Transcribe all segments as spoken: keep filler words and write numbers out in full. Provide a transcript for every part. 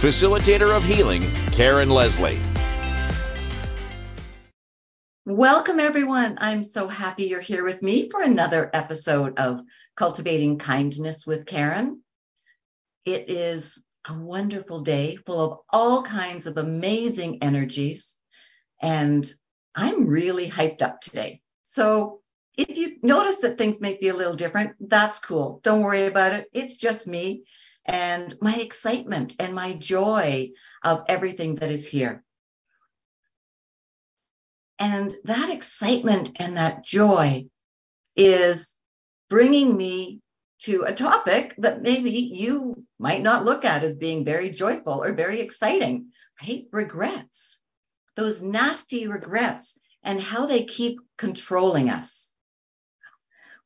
facilitator of healing, Karen Leslie. Welcome, everyone. I'm so happy you're here with me for another episode of Cultivating Kindness with Karen. It is a wonderful day full of all kinds of amazing energies, and I'm really hyped up today. So if you notice that things may be a little different, that's cool. Don't worry about it. It's just me and my excitement and my joy of everything that is here. And that excitement and that joy is bringing me to a topic that maybe you might not look at as being very joyful or very exciting, right? Regrets, those nasty regrets and how they keep controlling us.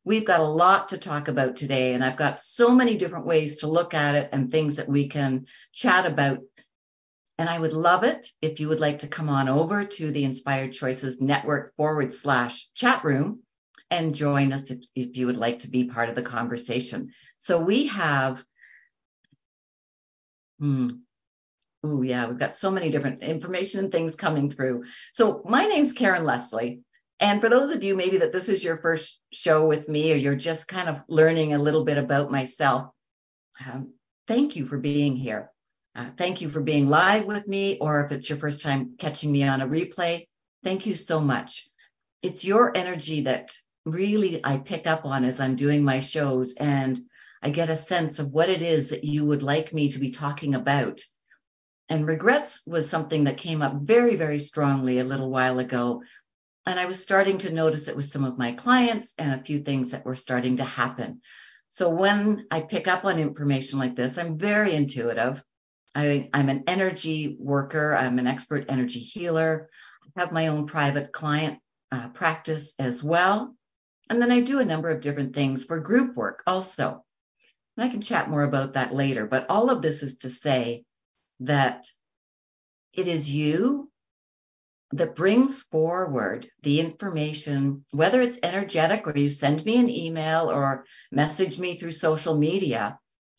We've got a lot to talk about today, and I've got so many different ways to look at it and things that we can chat about. And I would love it if you would like to come on over to the Inspired Choices Network forward slash chat room and join us if, if you would like to be part of the conversation. So we have, hmm, oh yeah, we've got so many different information and things coming through. So my name's Karen Leslie. And for those of you maybe that this is your first show with me, or you're just kind of learning a little bit about myself, um, thank you for being here. Uh, thank you for being live with me, or if it's your first time catching me on a replay, thank you so much. It's your energy that really I pick up on as I'm doing my shows, and I get a sense of what it is that you would like me to be talking about. And regrets was something that came up very, very strongly a little while ago. And I was starting to notice it with some of my clients and a few things that were starting to happen. So when I pick up on information like this, I'm very intuitive. I, I'm an energy worker. I'm an expert energy healer. I have my own private client uh, practice as well. And then I do a number of different things for group work also. And I can chat more about that later. But all of this is to say that it is you that brings forward the information, whether it's energetic or you send me an email or message me through social media,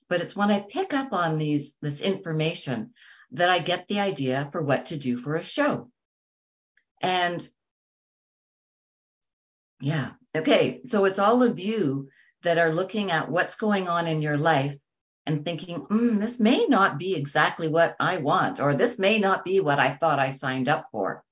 but it's when I pick up on these this information that I get the idea for what to do for a show. And yeah, okay, so it's all of you that are looking at what's going on in your life and thinking, mm, this may not be exactly what I want, or this may not be what I thought I signed up for.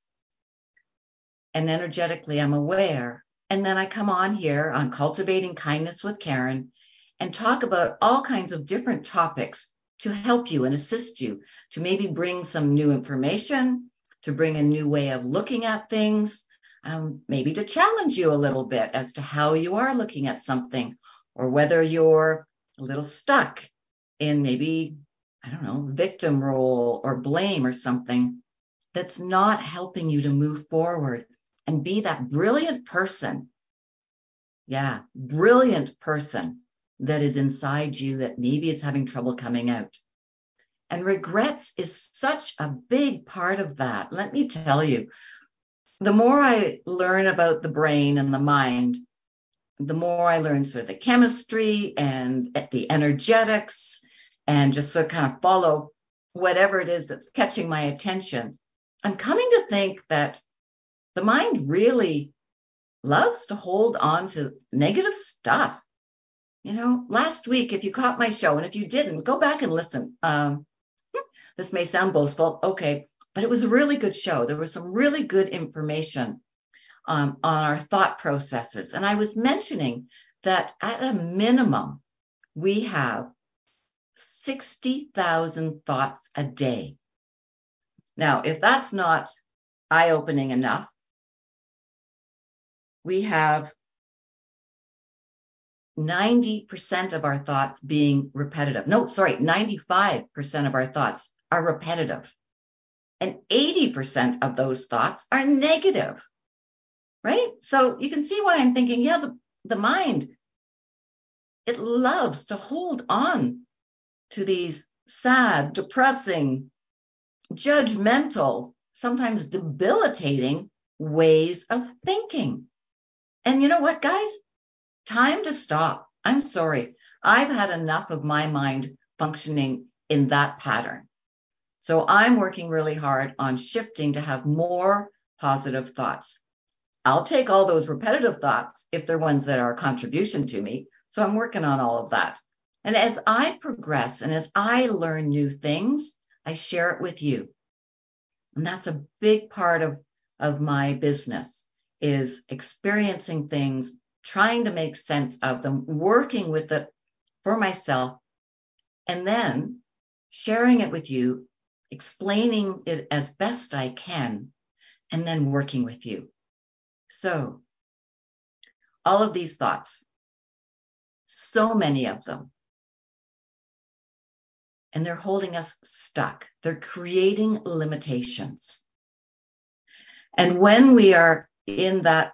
And energetically, I'm aware. And then I come on here on Cultivating Kindness with Karen and talk about all kinds of different topics to help you and assist you to maybe bring some new information, to bring a new way of looking at things, um, maybe to challenge you a little bit as to how you are looking at something, or whether you're a little stuck in maybe, I don't know, victim role or blame or something that's not helping you to move forward and be that brilliant person. Yeah, brilliant person that is inside you that maybe is having trouble coming out. And regrets is such a big part of that. Let me tell you, the more I learn about the brain and the mind, the more I learn sort of the chemistry and the energetics and just sort of kind of follow whatever it is that's catching my attention, I'm coming to think that the mind really loves to hold on to negative stuff. You know, last week, if you caught my show, and if you didn't, go back and listen. Um, this may sound boastful, okay, but it was a really good show. There was some really good information Um, on our thought processes. And I was mentioning that at a minimum, we have sixty thousand thoughts a day. Now, if that's not eye-opening enough, we have ninety percent of our thoughts being repetitive. No, sorry, ninety-five percent of our thoughts are repetitive. and eighty percent of those thoughts are negative, right? So you can see why I'm thinking, yeah, the, the mind, it loves to hold on to these sad, depressing, judgmental, sometimes debilitating ways of thinking. And you know what, guys? Time to stop. I'm sorry. I've had enough of my mind functioning in that pattern. So I'm working really hard on shifting to have more positive thoughts. I'll take all those repetitive thoughts if they're ones that are a contribution to me. So I'm working on all of that. And as I progress and as I learn new things, I share it with you. And that's a big part of, of my business, is experiencing things, trying to make sense of them, working with it for myself, and then sharing it with you, explaining it as best I can, and then working with you. So all of these thoughts, so many of them, and they're holding us stuck. They're creating limitations. And when we are in that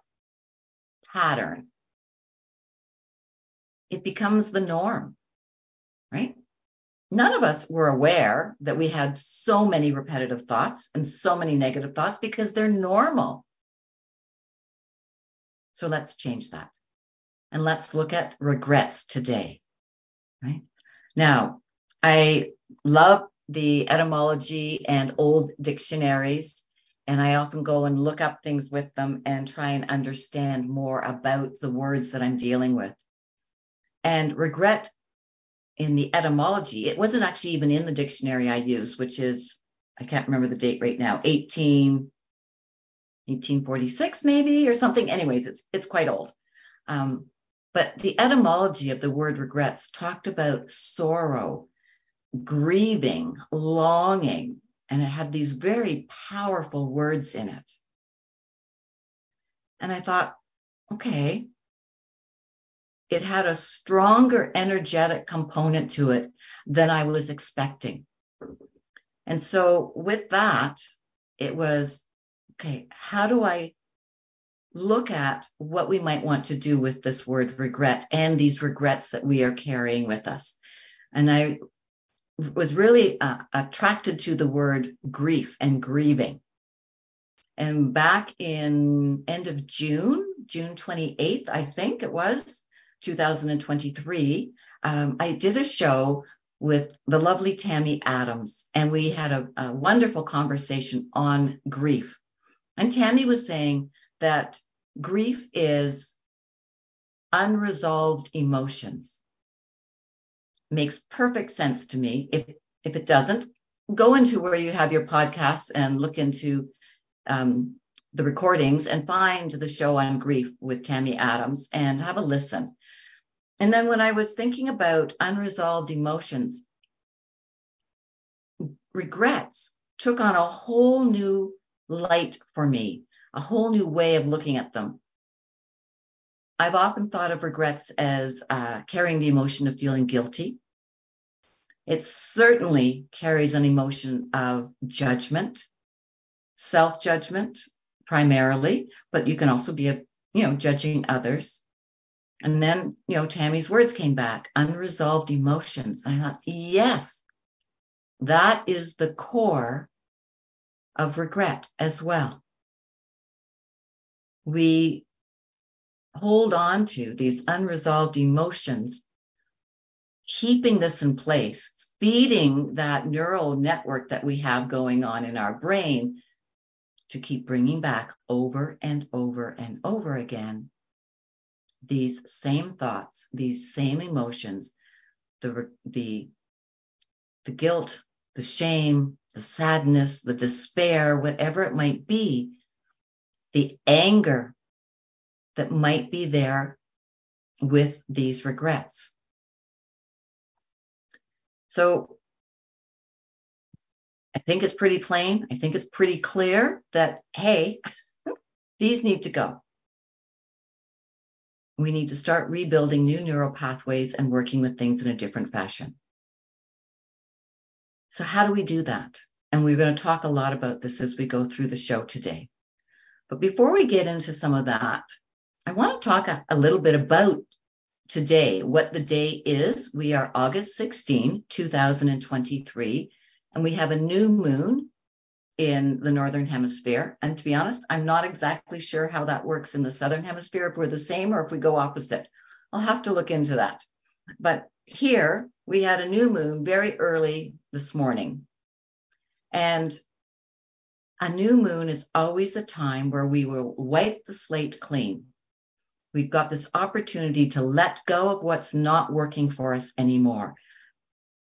pattern, it becomes the norm, right? None of us were aware that we had so many repetitive thoughts and so many negative thoughts because they're normal. So let's change that. And let's look at regrets today, right? Now, I love the etymology and old dictionaries, and I often go and look up things with them and try and understand more about the words that I'm dealing with. And regret, in the etymology, it wasn't actually even in the dictionary I use, which is, I can't remember the date right now, eighteen, eighteen forty-six maybe or something. Anyways, it's it's quite old. Um, but the etymology of the word regrets talked about sorrow, grieving, longing, and it had these very powerful words in it. And I thought, okay, it had a stronger energetic component to it than I was expecting. And so with that, it was, okay, how do I look at what we might want to do with this word regret and these regrets that we are carrying with us? And I was really uh, attracted to the word grief and grieving. And back in end of June, June twenty-eighth, I think it was, two thousand twenty-three, um, I did a show with the lovely Tammy Adams, and we had a, a wonderful conversation on grief. And Tammy was saying that grief is unresolved emotions. Makes perfect sense to me. If if it doesn't, go into where you have your podcasts and look into um, the recordings and find the show on grief with Tammy Adams and have a listen. And then when I was thinking about unresolved emotions, regrets took on a whole new light for me, a whole new way of looking at them. I've often thought of regrets as uh, carrying the emotion of feeling guilty. It certainly carries an emotion of judgment, self-judgment primarily, but you can also be, a, you know, judging others. And then, you know, Tammy's words came back, unresolved emotions. And I thought, yes, that is the core of regret as well. We hold on to these unresolved emotions, keeping this in place, feeding that neural network that we have going on in our brain to keep bringing back over and over and over again these same thoughts, these same emotions, the the the guilt, the shame, the sadness, the despair, whatever it might be, the anger that might be there with these regrets. So I think it's pretty plain. I think it's pretty clear that, hey, these need to go. We need to start rebuilding new neural pathways and working with things in a different fashion. So how do we do that? And we're going to talk a lot about this as we go through the show today. But before we get into some of that, I want to talk a, a little bit about today, what the day is. We are August sixteenth, two thousand twenty-three, and we have a new moon in the Northern Hemisphere. And to be honest, I'm not exactly sure how that works in the Southern Hemisphere, if we're the same or if we go opposite. I'll have to look into that. But here we had a new moon very early this morning. And a new moon is always a time where we will wipe the slate clean. We've got this opportunity to let go of what's not working for us anymore.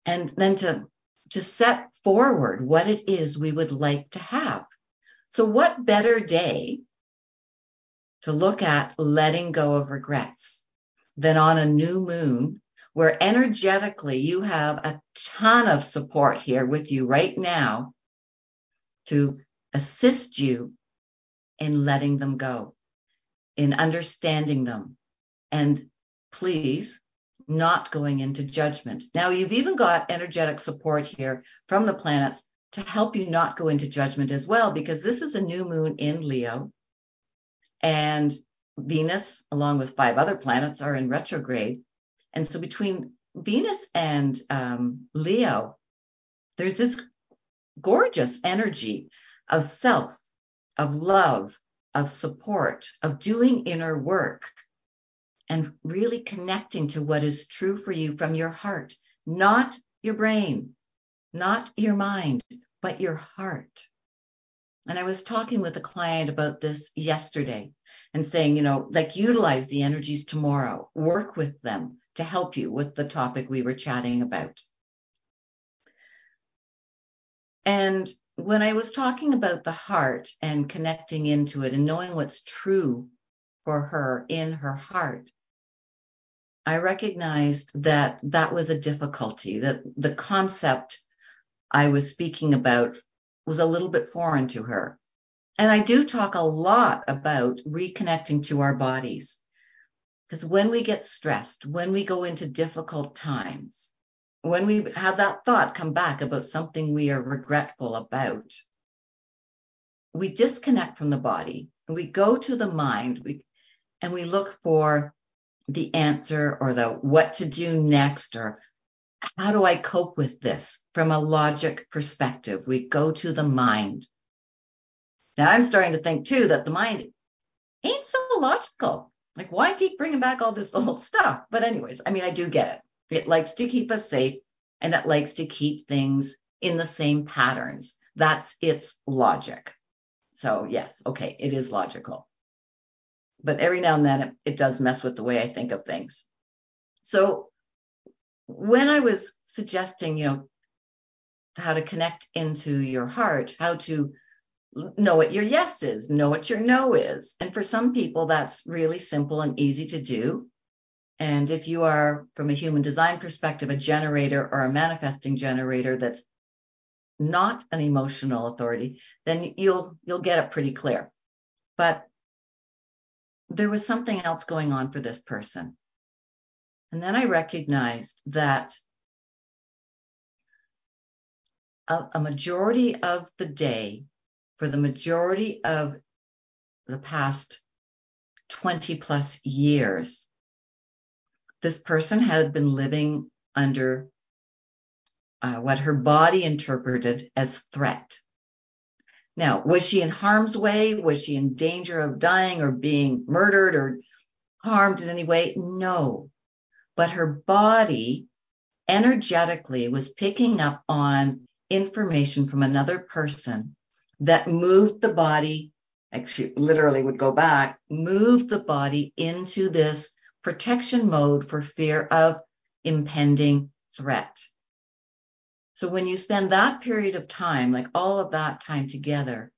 And then to, to set forward what it is we would like to have. So what better day to look at letting go of regrets than on a new moon, where energetically you have a ton of support here with you right now to assist you in letting them go, in understanding them, and please not going into judgment. Now, you've even got energetic support here from the planets to help you not go into judgment as well, because this is a new moon in Leo, and Venus, along with five other planets, are in retrograde. And so between Venus and um, Leo, there's this gorgeous energy of self, of love, of support, of doing inner work, and really connecting to what is true for you from your heart, not your brain, not your mind, but your heart. And I was talking with a client about this yesterday and saying, you know, like, utilize the energies tomorrow, work with them to help you with the topic we were chatting about. And when I was talking about the heart and connecting into it and knowing what's true for her in her heart, I recognized that that was a difficulty, that the concept I was speaking about was a little bit foreign to her. And I do talk a lot about reconnecting to our bodies. Because when we get stressed, when we go into difficult times, when we have that thought come back about something we are regretful about, we disconnect from the body and we go to the mind, we, and we look for the answer or the what to do next or how do I cope with this from a logic perspective. We go to the mind. Now I'm starting to think too that the mind ain't so logical. Like, why keep bringing back all this old stuff? But anyways, I mean, I do get it. It likes to keep us safe, and it likes to keep things in the same patterns. That's its logic. So yes, okay, it is logical. But every now and then it, it does mess with the way I think of things. So when I was suggesting, you know, how to connect into your heart, how to know what your yes is, know what your no is. And for some people, that's really simple and easy to do. And if you are, from a human design perspective, a generator or a manifesting generator that's not an emotional authority, then you'll you'll get it pretty clear. But there was something else going on for this person. And then I recognized that a, a majority of the day, for the majority of the past twenty plus years, this person had been living under uh, what her body interpreted as threat. Now, was she in harm's way? Was she in danger of dying or being murdered or harmed in any way? No. But her body energetically was picking up on information from another person that moved the body, actually literally would go back, moved the body into this protection mode for fear of impending threat. So when you spend that period of time, like all of that time together,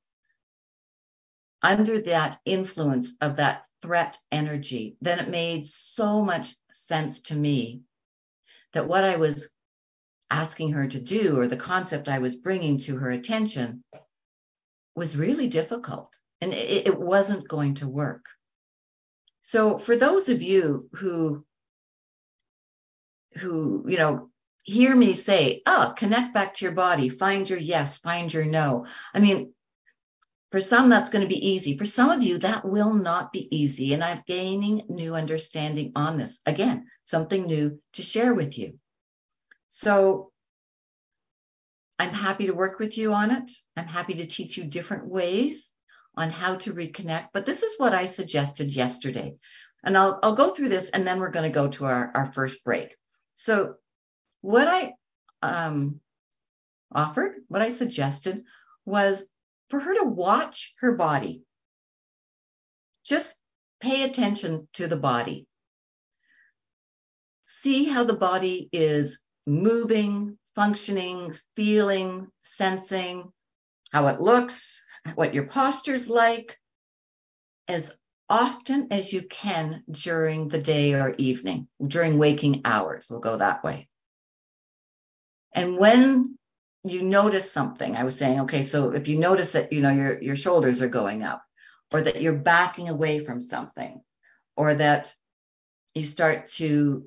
under that influence of that threat energy, then it made so much sense to me that what I was asking her to do, or the concept I was bringing to her attention, was really difficult, and it, it wasn't going to work. So for those of you who, who, you know, hear me say, oh, connect back to your body, find your yes, find your no. I mean, for some, that's going to be easy. For some of you, that will not be easy. And I'm gaining new understanding on this. Again, something new to share with you. So I'm happy to work with you on it. I'm happy to teach you different ways on how to reconnect. But this is what I suggested yesterday. And I'll, I'll go through this, and then we're going to go to our, our first break. So what I um, offered, what I suggested was for her to watch her body. Just pay attention to the body. See how the body is moving, functioning, feeling, sensing, how it looks, what your posture's like, as often as you can during the day or evening, during waking hours. We'll go that way. And when you notice something, I was saying, okay, so if you notice that, you know, your, your shoulders are going up, or that you're backing away from something, or that you start to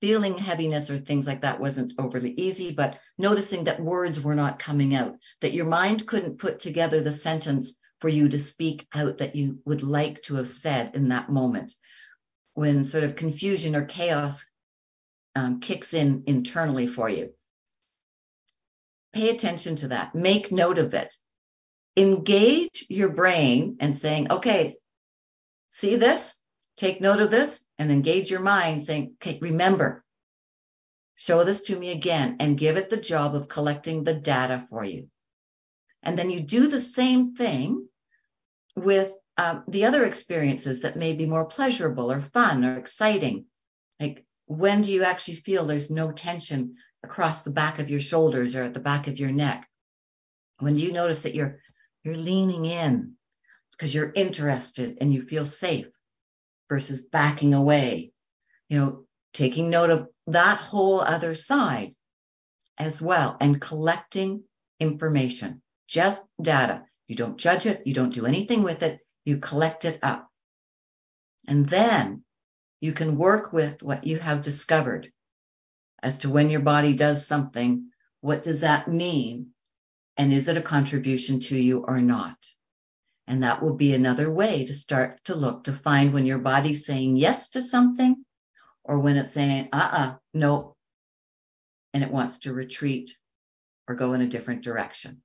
feeling heaviness or things like that wasn't overly easy, but noticing that words were not coming out, that your mind couldn't put together the sentence for you to speak out that you would like to have said in that moment, when sort of confusion or chaos Um, kicks in internally for you. Pay attention to that. Make note of it. Engage your brain and saying, okay, see this, take note of this, and engage your mind saying, okay, remember, show this to me again, and give it the job of collecting the data for you. And then you do the same thing with uh, the other experiences that may be more pleasurable or fun or exciting. Like, when do you actually feel there's no tension across the back of your shoulders or at the back of your neck? When do you notice that you're you're leaning in because you're interested and you feel safe versus backing away? You know, taking note of that whole other side as well and collecting information, just data. You don't judge it. You don't do anything with it. You collect it up. And then you can work with what you have discovered as to when your body does something. What does that mean? And is it a contribution to you or not? And that will be another way to start to look to find when your body's saying yes to something, or when it's saying, uh-uh, no, and it wants to retreat or go in a different direction.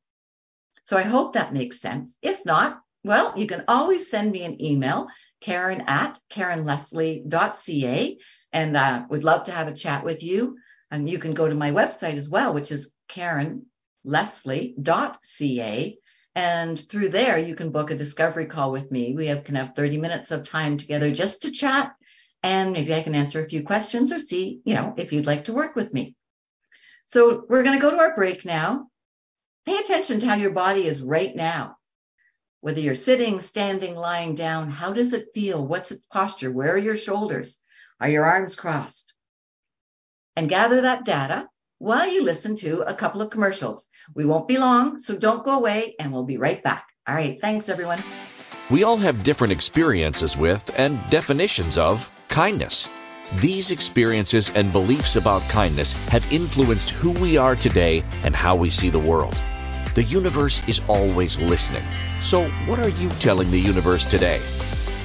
So I hope that makes sense. If not, well, you can always send me an email, Karen at karen leslie dot c a, and I uh, would love to have a chat with you. And you can go to my website as well, which is karen leslie dot c a, and through there you can book a discovery call with me. We have, can have thirty minutes of time together just to chat, and maybe I can answer a few questions or see, you know, if you'd like to work with me. So we're going to go to our break now. Pay attention to how your body is right now. Whether you're sitting, standing, lying down, how does it feel? What's its posture? Where are your shoulders? Are your arms crossed? And gather that data while you listen to a couple of commercials. We won't be long, so don't go away, and we'll be right back. All right, thanks, everyone. We all have different experiences with and definitions of kindness. These experiences and beliefs about kindness have influenced who we are today and how we see the world. The universe is always listening. So what are you telling the universe today?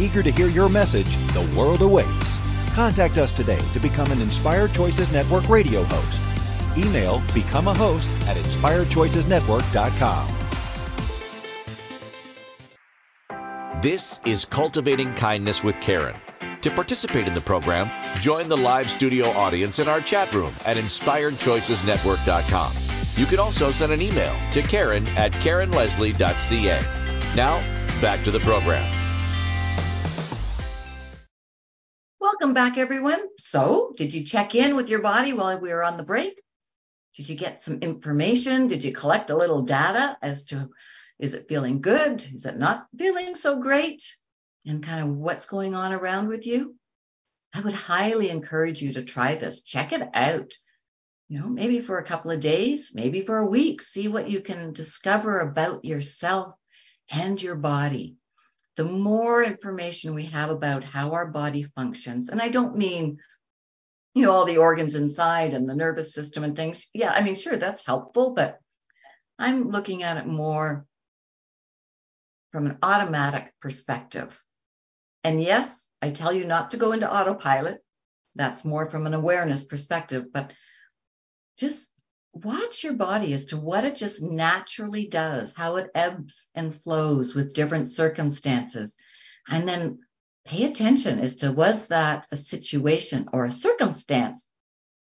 Eager to hear your message, the world awaits. Contact us today to become an Inspired Choices Network radio host. Email becomeahost at inspired choices network dot com. This is Cultivating Kindness with Karen. To participate in the program, join the live studio audience in our chat room at inspired choices network dot com. You can also send an email to Karen at karen leslie dot c a. Now, back to the program. Welcome back, everyone. So, did you check in with your body while we were on the break? Did you get some information? Did you collect a little data as to, is it feeling good? Is it not feeling so great? And kind of what's going on around with you? I would highly encourage you to try this. Check it out. You know, maybe for a couple of days, maybe for a week. See what you can discover about yourself and your body. The more information we have about how our body functions, and I don't mean, you know, all the organs inside and the nervous system and things. Yeah, I mean, sure, that's helpful, but I'm looking at it more from an automatic perspective. And yes, I tell you not to go into autopilot. That's more from an awareness perspective, but just watch your body as to what it just naturally does, how it ebbs and flows with different circumstances. And then pay attention as to, was that a situation or a circumstance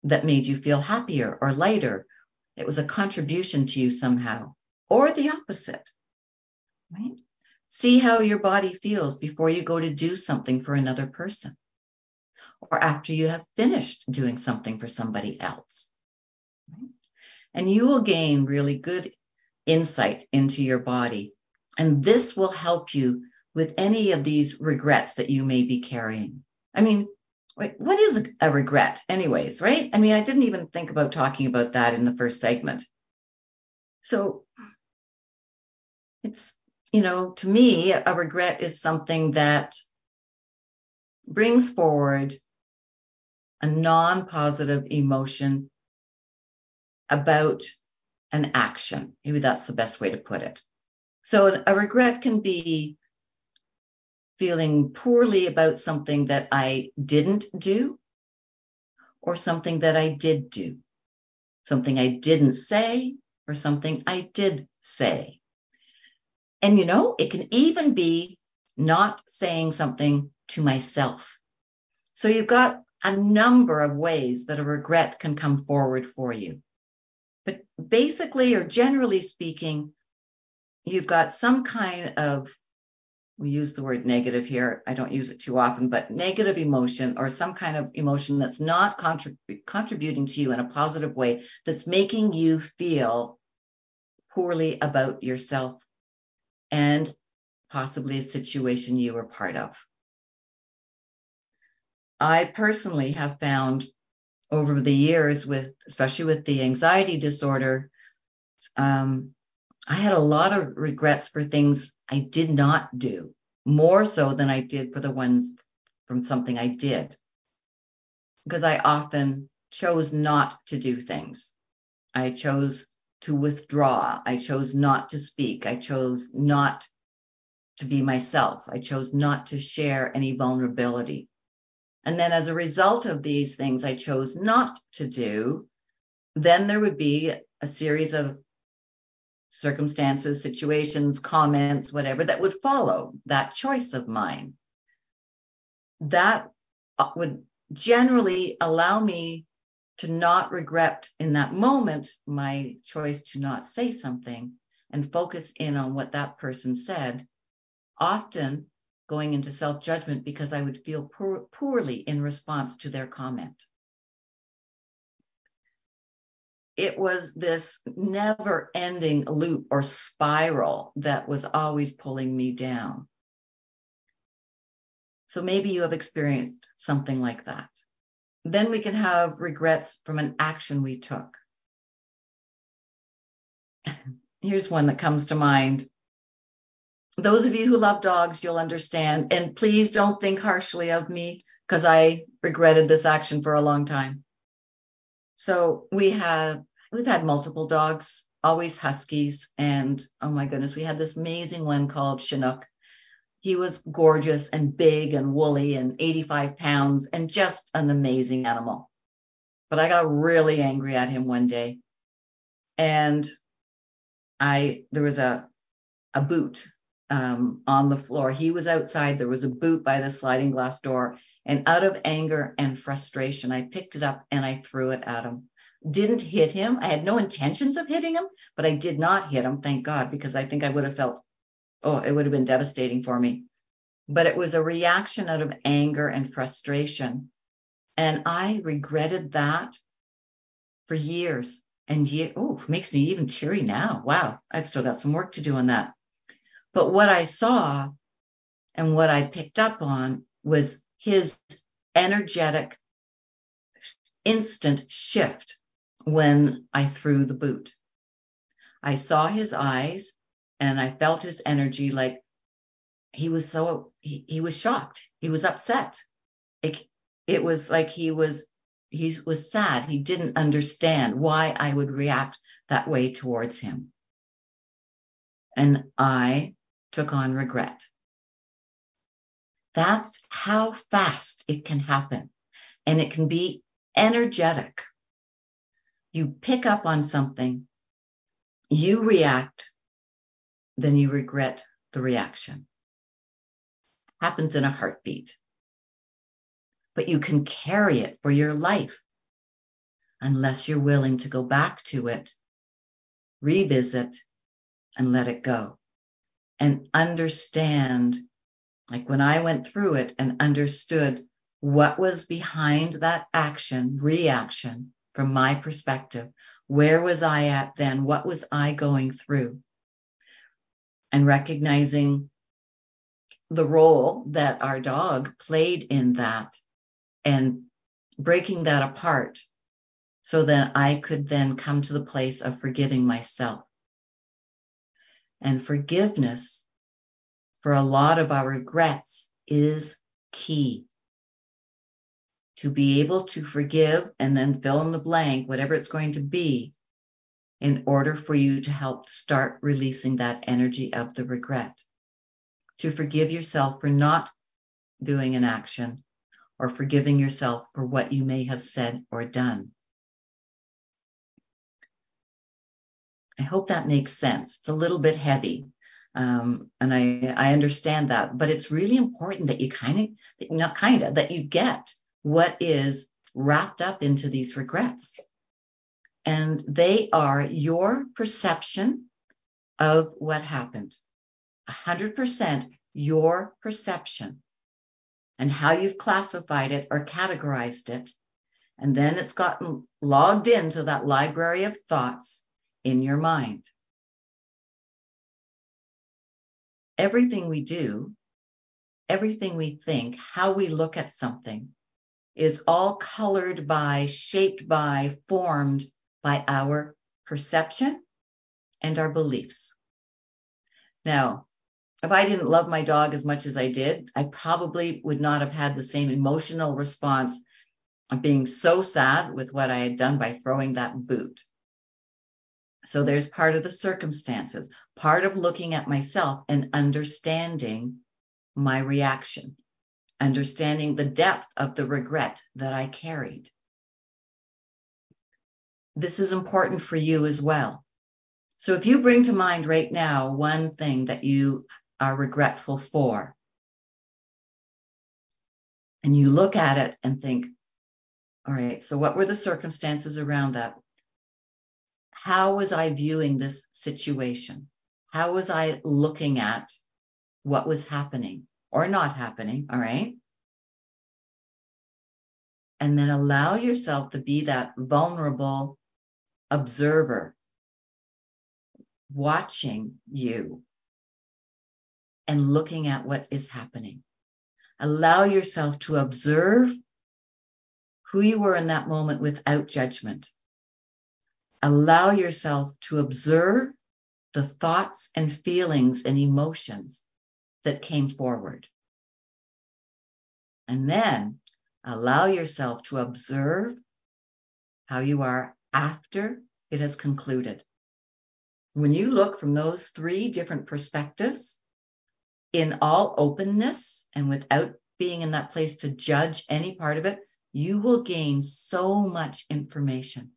that made you feel happier or lighter? It was a contribution to you somehow, or the opposite, right? See how your body feels before you go to do something for another person, or after you have finished doing something for somebody else. Right? And you will gain really good insight into your body. And this will help you with any of these regrets that you may be carrying. I mean, what is a regret anyways, right? I mean, I didn't even think about talking about that in the first segment. So it's, you know, to me, a regret is something that brings forward a non-positive emotion about an action. Maybe that's the best way to put it. So a regret can be feeling poorly about something that I didn't do, or something that I did do, something I didn't say, or something I did say. And, you know, it can even be not saying something to myself. So you've got a number of ways that a regret can come forward for you. But basically, or generally speaking, you've got some kind of, we use the word negative here, I don't use it too often, but negative emotion, or some kind of emotion that's not contrib- contributing to you in a positive way, that's making you feel poorly about yourself and possibly a situation you were part of. I personally have found over the years, with especially with the anxiety disorder, um, I had a lot of regrets for things I did not do, more so than I did for the ones from something I did, because I often chose not to do things. I chose to withdraw. I chose not to speak. I chose not to be myself. I chose not to share any vulnerability. And then as a result of these things I chose not to do, then there would be a series of circumstances, situations, comments, whatever, that would follow that choice of mine. That would generally allow me to not regret in that moment my choice to not say something, and focus in on what that person said, often going into self-judgment because I would feel poor, poorly in response to their comment. It was this never-ending loop or spiral that was always pulling me down. So maybe you have experienced something like that. Then we can have regrets from an action we took. Here's one that comes to mind. Those of you who love dogs, you'll understand. And please don't think harshly of me, because I regretted this action for a long time. So we have, we've had multiple dogs, always huskies. And oh my goodness, we had this amazing one called Chinook. He was gorgeous and big and woolly and eighty-five pounds and just an amazing animal. But I got really angry at him one day. And I there was a, a boot um, on the floor. He was outside. There was a boot by the sliding glass door. And out of anger and frustration, I picked it up and I threw it at him. Didn't hit him. I had no intentions of hitting him, but I did not hit him, thank God, because I think I would have felt, oh, it would have been devastating for me. But it was a reaction out of anger and frustration. And I regretted that for years. And ye- oh, it makes me even teary now. Wow, I've still got some work to do on that. But what I saw and what I picked up on was his energetic, instant shift when I threw the boot. I saw his eyes and I felt his energy, like he was so, he, he was shocked. He was upset. It, it was like he was He was sad. He didn't understand why I would react that way towards him. And I took on regret. That's how fast it can happen. And it can be energetic. You pick up on something, you react, then you regret the reaction. Happens in a heartbeat. But you can carry it for your life unless you're willing to go back to it, revisit, and let it go. And understand, like when I went through it and understood what was behind that action, reaction, from my perspective, where was I at then? What was I going through? And recognizing the role that our dog played in that, and breaking that apart so that I could then come to the place of forgiving myself. And forgiveness for a lot of our regrets is key. To be able to forgive and then fill in the blank, whatever it's going to be, in order for you to help start releasing that energy of the regret. To forgive yourself for not doing an action, or forgiving yourself for what you may have said or done. I hope that makes sense. It's a little bit heavy, um, and I, I understand that, but it's really important that you kind of, not kind of, that you get what is wrapped up into these regrets. And they are your perception of what happened. one hundred percent your perception. And how you've classified it or categorized it. And then it's gotten logged into that library of thoughts in your mind. Everything we do, everything we think, how we look at something is all colored by, shaped by, formed by our perception and our beliefs. Now, if I didn't love my dog as much as I did, I probably would not have had the same emotional response of being so sad with what I had done by throwing that boot. So there's part of the circumstances, part of looking at myself and understanding my reaction, understanding the depth of the regret that I carried. This is important for you as well. So if you bring to mind right now one thing that you are regretful for. And you look at it and think, all right, so what were the circumstances around that? How was I viewing this situation? How was I looking at what was happening or not happening? All right. And then allow yourself to be that vulnerable observer watching you and looking at what is happening. Allow yourself to observe who you were in that moment without judgment. Allow yourself to observe the thoughts and feelings and emotions that came forward. And then allow yourself to observe how you are after it has concluded. When you look from those three different perspectives, in all openness and without being in that place to judge any part of it, you will gain so much information.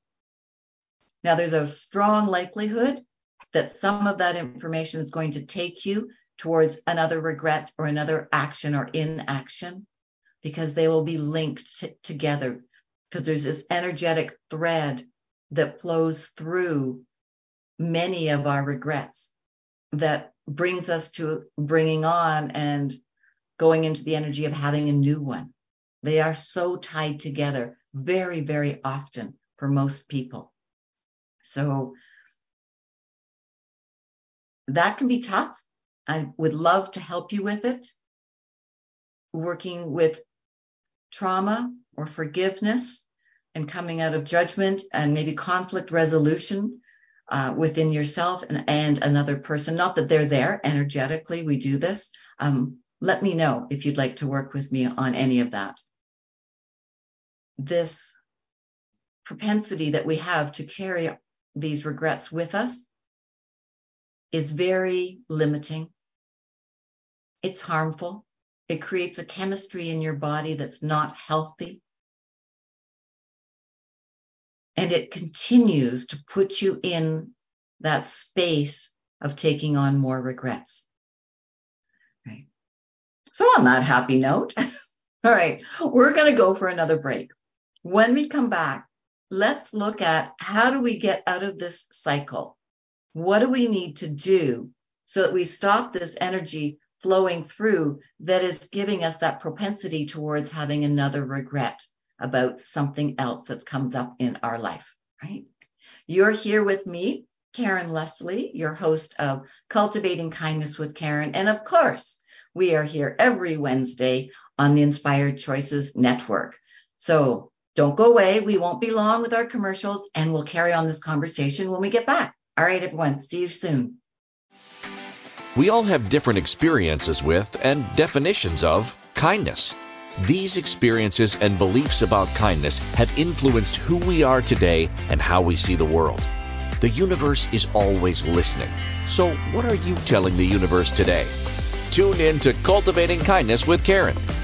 Now, there's a strong likelihood that some of that information is going to take you towards another regret or another action or inaction, because they will be linked t- together, because there's this energetic thread that flows through many of our regrets that brings us to bringing on and going into the energy of having a new one. They are so tied together very, very often for most people. So that can be tough. I would love to help you with it. Working with trauma or forgiveness and coming out of judgment and maybe conflict resolution uh, within yourself and, and another person. Not that they're there energetically, we do this. Um, let me know if you'd like to work with me on any of that. This propensity that we have to carry these regrets with us is very limiting. It's harmful. It creates a chemistry in your body that's not healthy. And it continues to put you in that space of taking on more regrets. Right. So on that happy note, all right, we're going to go for another break. When we come back, let's look at how do we get out of this cycle? What do we need to do so that we stop this energy flowing through that is giving us that propensity towards having another regret about something else that comes up in our life, right? You're here with me, Karen Leslie, your host of Cultivating Kindness with Karen. And of course, we are here every Wednesday on the Inspired Choices Network. So don't go away. We won't be long with our commercials, and we'll carry on this conversation when we get back. All right, everyone, see you soon. We all have different experiences with and definitions of kindness. These experiences and beliefs about kindness have influenced who we are today and how we see the world. The universe is always listening. So what are you telling the universe today? Tune in to Cultivating Kindness with Karen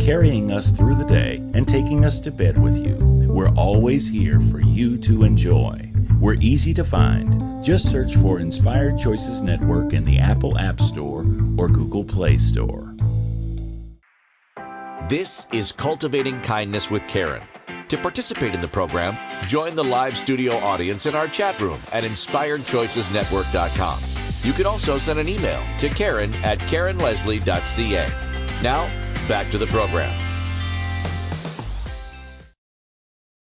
carrying us through the day, and taking us to bed with you, we're always here for you to enjoy. We're easy to find. Just search for Inspired Choices Network in the Apple App Store or Google Play Store. This is Cultivating Kindness with Karen. To participate in the program, join the live studio audience in our chat room at Inspired Choices Network dot com. You can also send an email to Karen at Karen Leslie dot C A. Now, back to the program.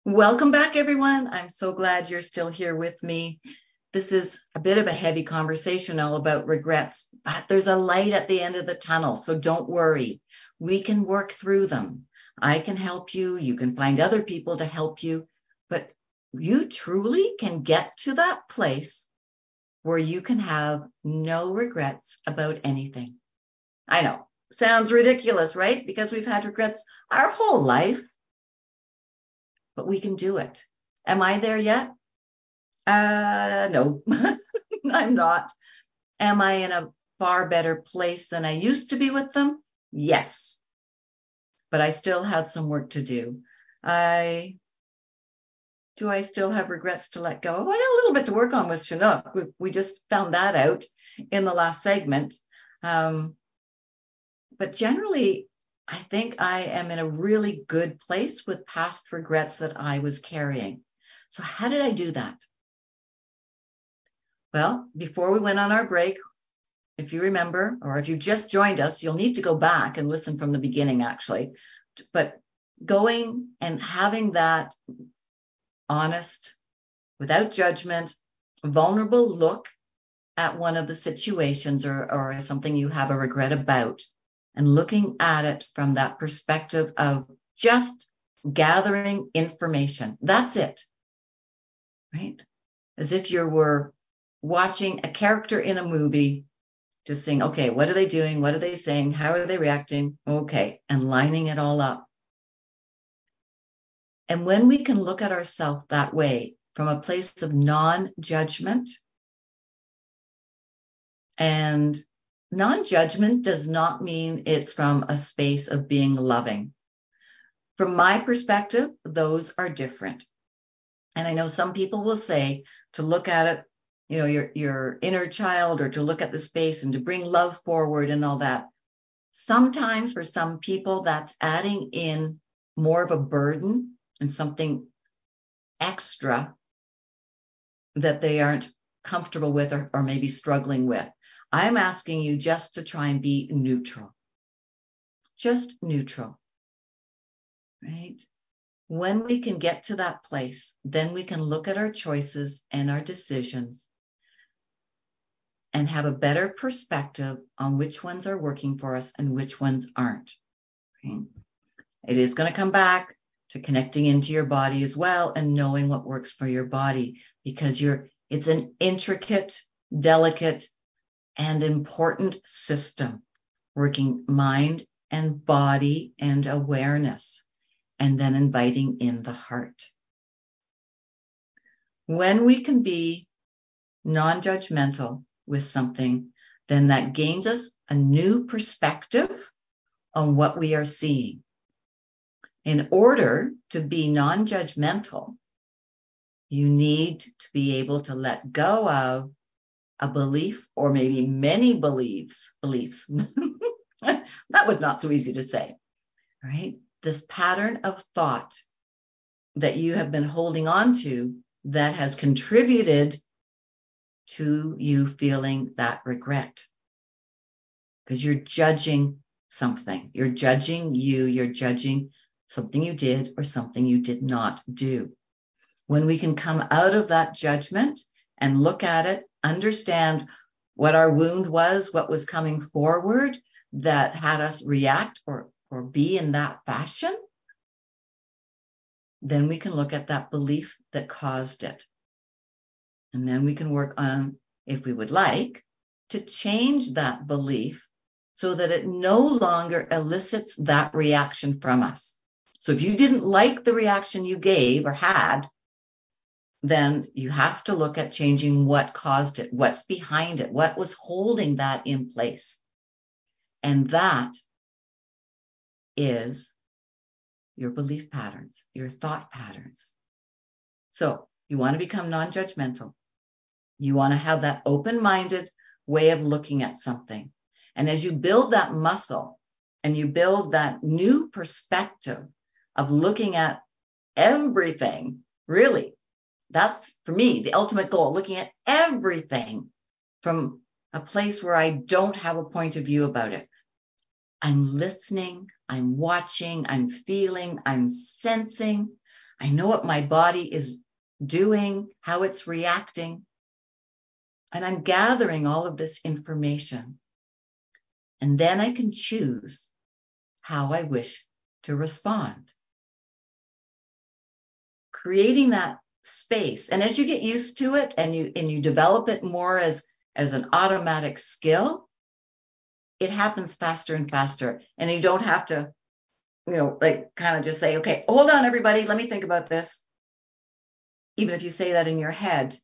Welcome back, everyone. I'm so glad you're still here with me. This is a bit of a heavy conversation all about regrets, but there's a light at the end of the tunnel, so don't worry. We can work through them. I can help you. You can find other people to help you. But you truly can get to that place where you can have no regrets about anything. I know, sounds ridiculous, right? Because we've had regrets our whole life. But we can do it. Am I there yet? Uh, no, I'm not. Am I in a far better place than I used to be with them? Yes, but I still have some work to do. I do I still have regrets to let go? I got a little bit to work on with Chinook. We, we just found that out in the last segment. Um, but generally, I think I am in a really good place with past regrets that I was carrying. So how did I do that? Well, before we went on our break, if you remember, or if you've just joined us, you'll need to go back and listen from the beginning, actually. But going and having that honest, without judgment, vulnerable look at one of the situations or, or something you have a regret about, and looking at it from that perspective of just gathering information. That's it, right? As if you were watching a character in a movie, just saying, okay, what are they doing? What are they saying? How are they reacting? Okay, and lining it all up. And when we can look at ourselves that way, from a place of non-judgment, and non-judgment does not mean it's from a space of being loving. From my perspective, those are different. And I know some people will say to look at it, you know, your, your inner child, or to look at the space and to bring love forward and all that. Sometimes for some people, that's adding in more of a burden and something extra that they aren't comfortable with, or, or maybe struggling with. I'm asking you just to try and be neutral, just neutral, right? When we can get to that place, then we can look at our choices and our decisions and have a better perspective on which ones are working for us and which ones aren't, right? It is going to come back to connecting into your body as well, and knowing what works for your body, because you're, it's an intricate, delicate, and important system, working mind and body and awareness, and then inviting in the heart. When we can be non-judgmental with something, then that gains us a new perspective on what we are seeing. In order to be non-judgmental, you need to be able to let go of a belief, or maybe many beliefs, beliefs. That was not so easy to say, right? This pattern of thought that you have been holding on to that has contributed to you feeling that regret, because you're judging something. You're judging you, you're judging something you did or something you did not do. When we can come out of that judgment and look at it, understand what our wound was, what was coming forward that had us react or, or be in that fashion, then we can look at that belief that caused it. And then we can work on, if we would like, to change that belief so that it no longer elicits that reaction from us. So if you didn't like the reaction you gave or had, then you have to look at changing what caused it, what's behind it, what was holding that in place. And that is your belief patterns, your thought patterns. So you want to become non-judgmental. You want to have that open-minded way of looking at something. And as you build that muscle and you build that new perspective of looking at everything, really, that's, for me, the ultimate goal, looking at everything from a place where I don't have a point of view about it. I'm listening, I'm watching, I'm feeling, I'm sensing. I know what my body is doing, how it's reacting. And I'm gathering all of this information. And then I can choose how I wish to respond. Creating that space. And as you get used to it and you and you develop it more as, as an automatic skill, it happens faster and faster. And you don't have to, you know, like kind of just say, okay, hold on, everybody, let me think about this. Even if you say that in your head.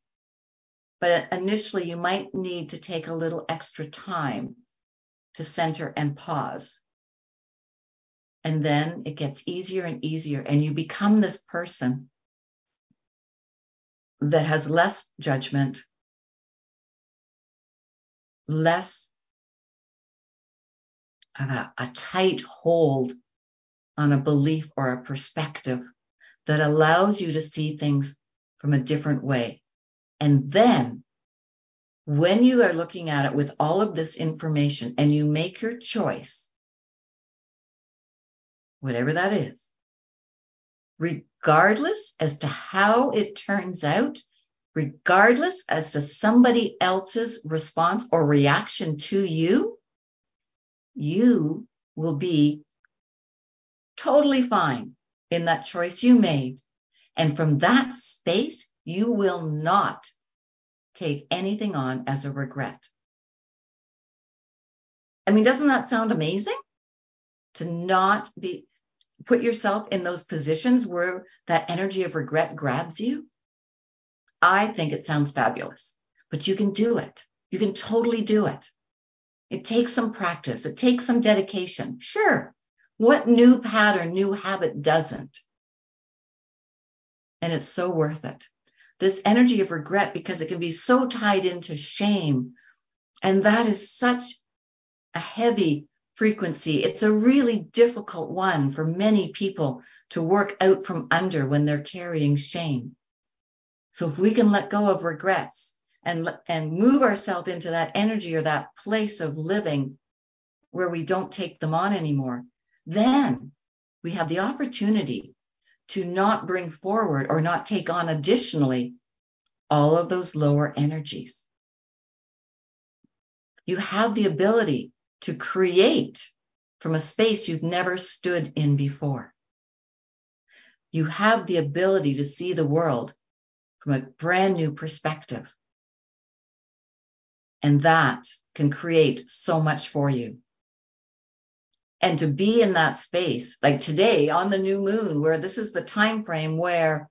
But initially, you might need to take a little extra time to center and pause. And then it gets easier and easier. And you become this person that has less judgment, less of a, a tight hold on a belief or a perspective that allows you to see things from a different way. And then when you are looking at it with all of this information and you make your choice, whatever that is, regardless as to how it turns out, regardless as to somebody else's response or reaction to you, you will be totally fine in that choice you made. And from that space, you will not take anything on as a regret. I mean, doesn't that sound amazing? To not be, put yourself in those positions where that energy of regret grabs you. I think it sounds fabulous, but you can do it. You can totally do it. It takes some practice. It takes some dedication. Sure. What new pattern, new habit doesn't? And it's so worth it. This energy of regret, because it can be so tied into shame. And that is such a heavy frequency. It's a really difficult one for many people to work out from under when they're carrying shame. So if we can let go of regrets and, and move ourselves into that energy or that place of living where we don't take them on anymore, then we have the opportunity to not bring forward or not take on additionally all of those lower energies. You have the ability to create from a space you've never stood in before. You have the ability to see the world from a brand new perspective. And that can create so much for you. And to be in that space, like today on the new moon, where this is the time frame where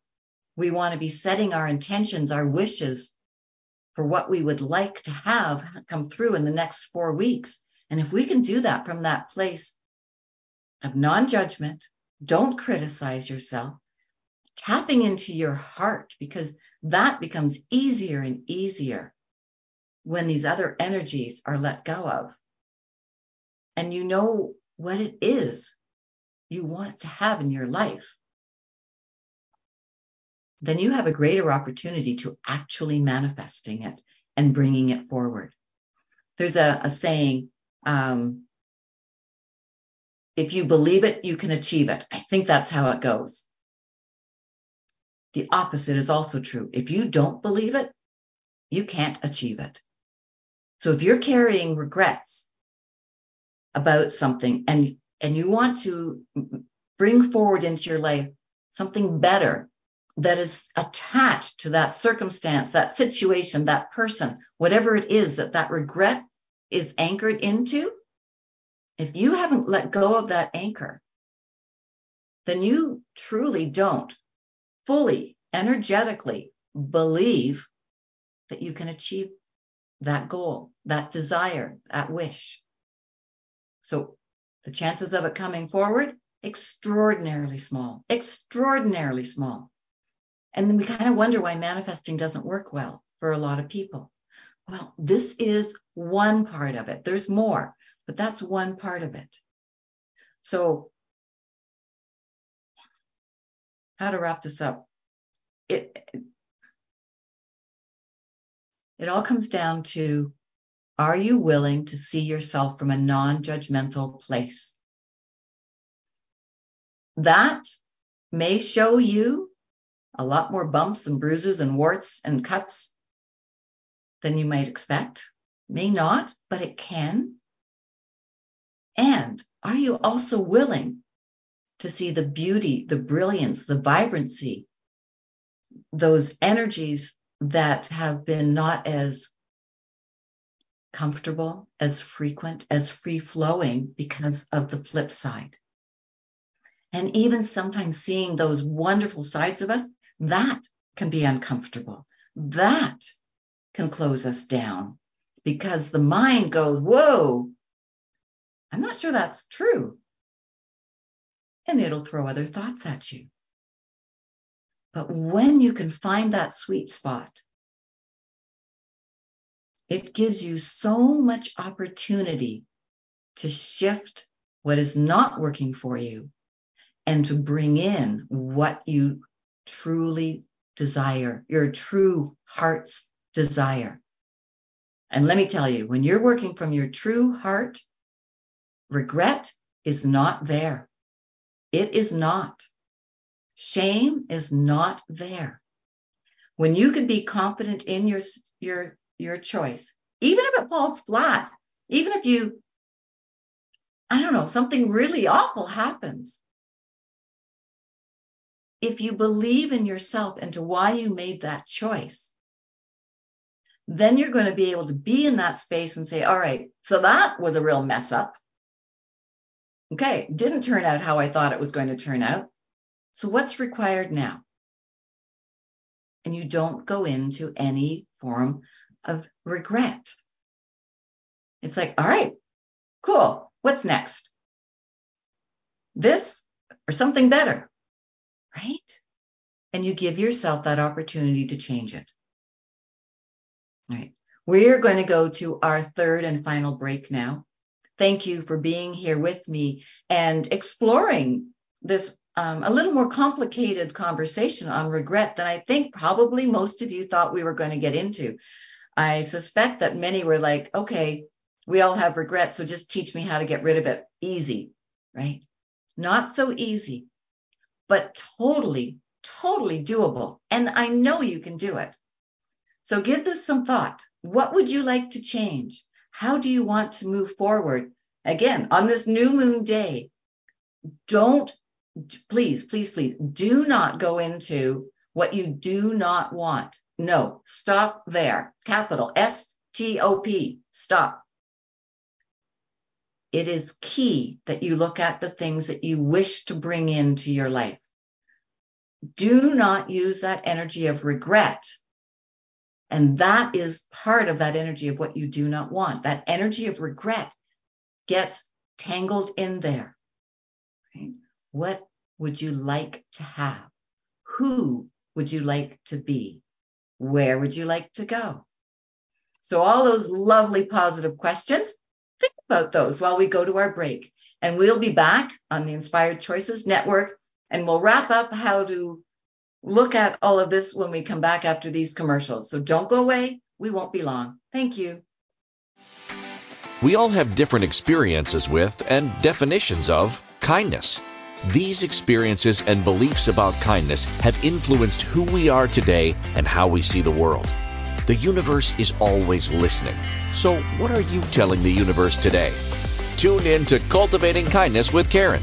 we want to be setting our intentions, our wishes for what we would like to have come through in the next four weeks. And if we can do that from that place of non-judgment, don't criticize yourself, tapping into your heart, because that becomes easier and easier when these other energies are let go of. And you know what it is you want to have in your life, then you have a greater opportunity to actually manifesting it and bringing it forward. There's a, a saying, um, if you believe it, you can achieve it. I think that's how it goes. The opposite is also true. If you don't believe it, you can't achieve it. So if you're carrying regrets about something and, and you want to bring forward into your life something better that is attached to that circumstance, that situation, that person, whatever it is that that regret is anchored into, if you haven't let go of that anchor, then you truly don't fully, energetically believe that you can achieve that goal, that desire, that wish. So the chances of it coming forward, extraordinarily small, extraordinarily small. And then we kind of wonder why manifesting doesn't work well for a lot of people. Well, this is one part of it. There's more, but that's one part of it. So how to wrap this up? It, it all comes down to, are you willing to see yourself from a non-judgmental place? That may show you a lot more bumps and bruises and warts and cuts than you might expect. May not, but it can. And are you also willing to see the beauty, the brilliance, the vibrancy, those energies that have been not as comfortable, as frequent, as free-flowing because of the flip side? And even sometimes seeing those wonderful sides of us, that can be uncomfortable. That can close us down because the mind goes, whoa, I'm not sure that's true. And it'll throw other thoughts at you. But when you can find that sweet spot, it gives you so much opportunity to shift what is not working for you and to bring in what you truly desire, your true heart's desire. And let me tell you, when you're working from your true heart, regret is not there. It is not. Shame is not there. When you can be confident in your your your choice, even if it falls flat, even if you, I don't know, something really awful happens. If you believe in yourself and to why you made that choice, then you're going to be able to be in that space and say, all right, so that was a real mess up. Okay, didn't turn out how I thought it was going to turn out. So what's required now? And you don't go into any form of regret. It's like, all right, cool. What's next? This or something better, right? And you give yourself that opportunity to change it. All right. We're going to go to our third and final break now. Thank you for being here with me and exploring this Um, a little more complicated conversation on regret than I think probably most of you thought we were going to get into. I suspect that many were like, okay, we all have regret, so just teach me how to get rid of it. Easy, right? Not so easy, but totally, totally doable. And I know you can do it. So give this some thought. What would you like to change? How do you want to move forward? Again, on this new moon day, don't Please, please, please do not go into what you do not want. No, stop there. Capital S T O P, stop. It is key that you look at the things that you wish to bring into your life. Do not use that energy of regret. And that is part of that energy of what you do not want. That energy of regret gets tangled in there. Right? What would you like to have? Who would you like to be? Where would you like to go? So all those lovely positive questions, think about those while we go to our break. And we'll be back on the Inspired Choices Network, and we'll wrap up how to look at all of this when we come back after these commercials. So don't go away. We won't be long. Thank you. We all have different experiences with and definitions of kindness. These experiences and beliefs about kindness have influenced who we are today and how we see the world. The universe is always listening. So what are you telling the universe today? Tune in to Cultivating Kindness with Karen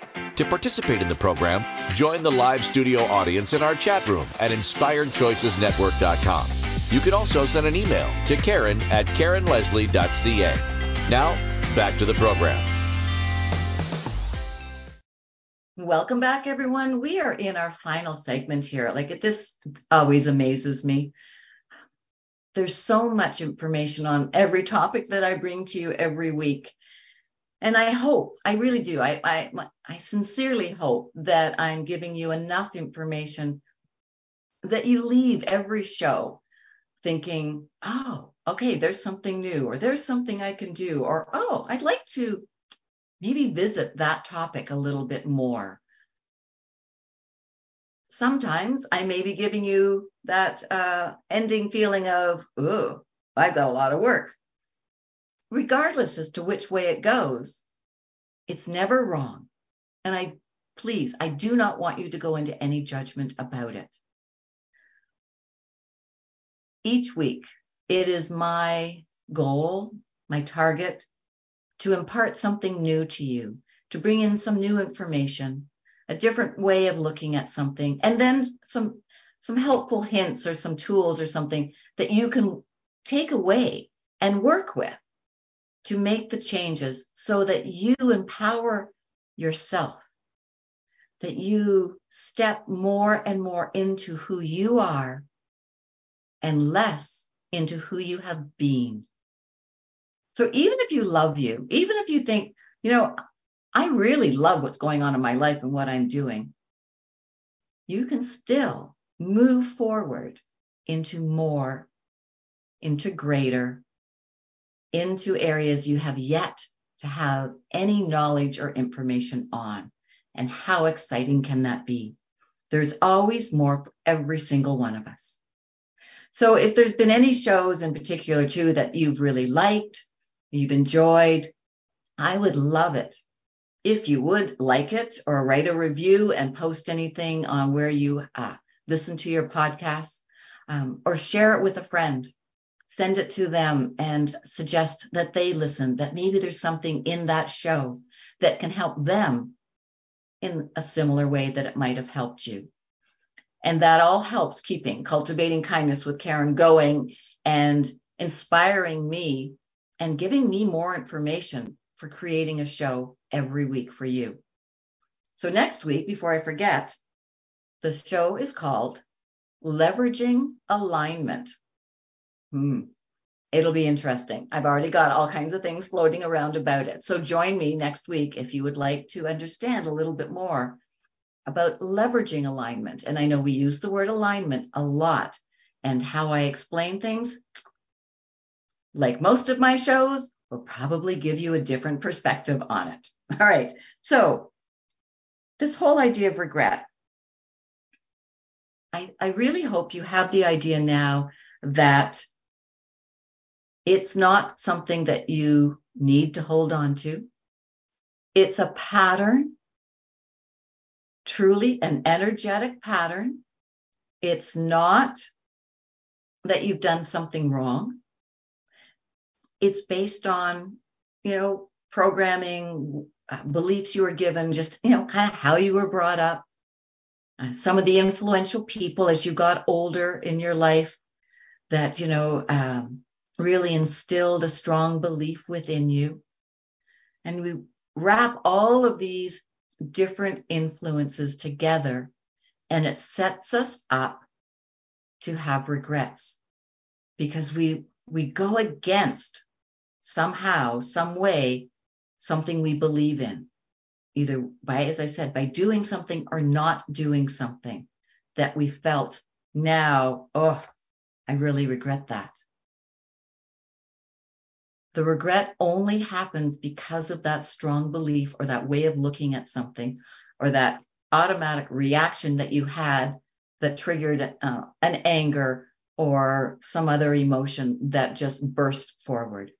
To participate in the program, join the live studio audience in our chat room at Inspired Choices Network dot com. You can also send an email to Karen at Karen Leslie dot C A. Now, back to the program. Welcome back, everyone. We are in our final segment here. Like, it, this always amazes me. There's so much information on every topic that I bring to you every week. And I hope, I really do, I, I, I sincerely hope that I'm giving you enough information that you leave every show thinking, oh, okay, there's something new, or there's something I can do, or, oh, I'd like to maybe visit that topic a little bit more. Sometimes I may be giving you that uh, ending feeling of, ooh, I've got a lot of work. Regardless as to which way it goes, it's never wrong. And I, please, I do not want you to go into any judgment about it. Each week, it is my goal, my target, to impart something new to you, to bring in some new information, a different way of looking at something, and then some, some helpful hints or some tools or something that you can take away and work with to make the changes so that you empower yourself, that you step more and more into who you are and less into who you have been. So even if you love you, even if you think, you know, I really love what's going on in my life and what I'm doing, you can still move forward into more, into greater, into areas you have yet to have any knowledge or information on. And how exciting can that be? There's always more for every single one of us. So if there's been any shows in particular too that you've really liked, you've enjoyed, I would love it if you would like it or write a review and post anything on where you uh, listen to your podcast, um, or share it with a friend. Send it to them and suggest that they listen, that maybe there's something in that show that can help them in a similar way that it might have helped you. And that all helps keeping Cultivating Kindness with Karen going and inspiring me and giving me more information for creating a show every week for you. So next week, before I forget, the show is called Leveraging Alignment. Hmm. It'll be interesting. I've already got all kinds of things floating around about it. So join me next week if you would like to understand a little bit more about leveraging alignment. And I know we use the word alignment a lot, and how I explain things, like most of my shows, will probably give you a different perspective on it. All right. So this whole idea of regret, I, I really hope you have the idea now that it's not something that you need to hold on to. It's a pattern, truly an energetic pattern. It's not that you've done something wrong. It's based on, you know, programming, uh, beliefs you were given, just, you know, kind of how you were brought up. Uh, some of the influential people as you got older in your life that, you know, um, really instilled a strong belief within you. And we wrap all of these different influences together, and it sets us up to have regrets because we we go against somehow, some way, something we believe in, either by, as I said, by doing something or not doing something that we felt now, oh, I really regret that. The regret only happens because of that strong belief or that way of looking at something or that automatic reaction that you had that triggered uh, an anger or some other emotion that just burst forward.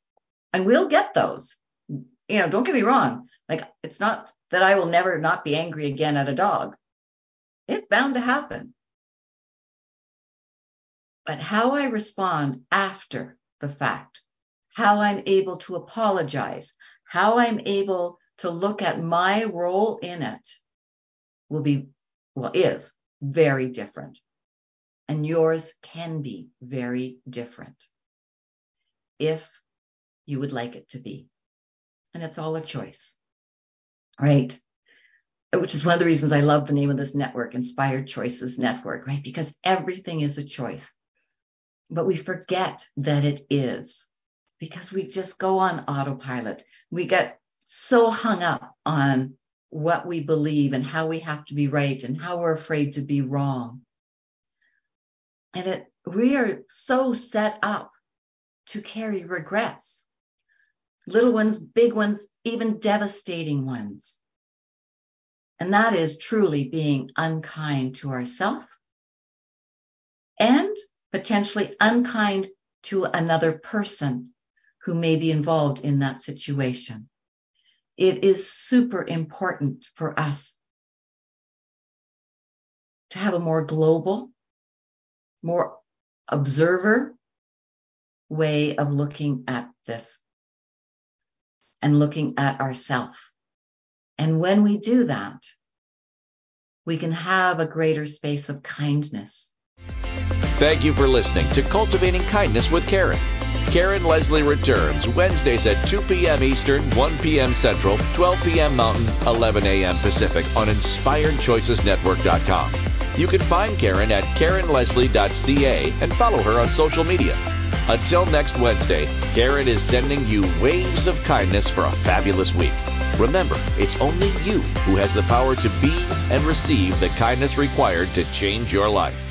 And we'll get those. You know, don't get me wrong. Like, it's not that I will never not be angry again at a dog. It's bound to happen. But how I respond after the fact, how I'm able to apologize, how I'm able to look at my role in it will be, well, is very different. And yours can be very different if you would like it to be. And it's all a choice, right? Which is one of the reasons I love the name of this network, Inspired Choices Network, right? Because everything is a choice. But we forget that it is because we just go on autopilot. We get so hung up on what we believe and how we have to be right and how we're afraid to be wrong. And it, we are so set up to carry regrets, little ones, big ones, even devastating ones. And that is truly being unkind to ourselves and potentially unkind to another person who may be involved in that situation. It is super important for us to have a more global, more observer way of looking at this and looking at ourselves. And when we do that, we can have a greater space of kindness. Thank you for listening to Cultivating Kindness with Karen. Karen Leslie returns Wednesdays at two p.m. Eastern, one p.m. Central, twelve p.m. Mountain, eleven a.m. Pacific on inspired choices network dot com. You can find Karen at karen leslie dot c a and follow her on social media. Until next Wednesday, Karen is sending you waves of kindness for a fabulous week. Remember, it's only you who has the power to be and receive the kindness required to change your life.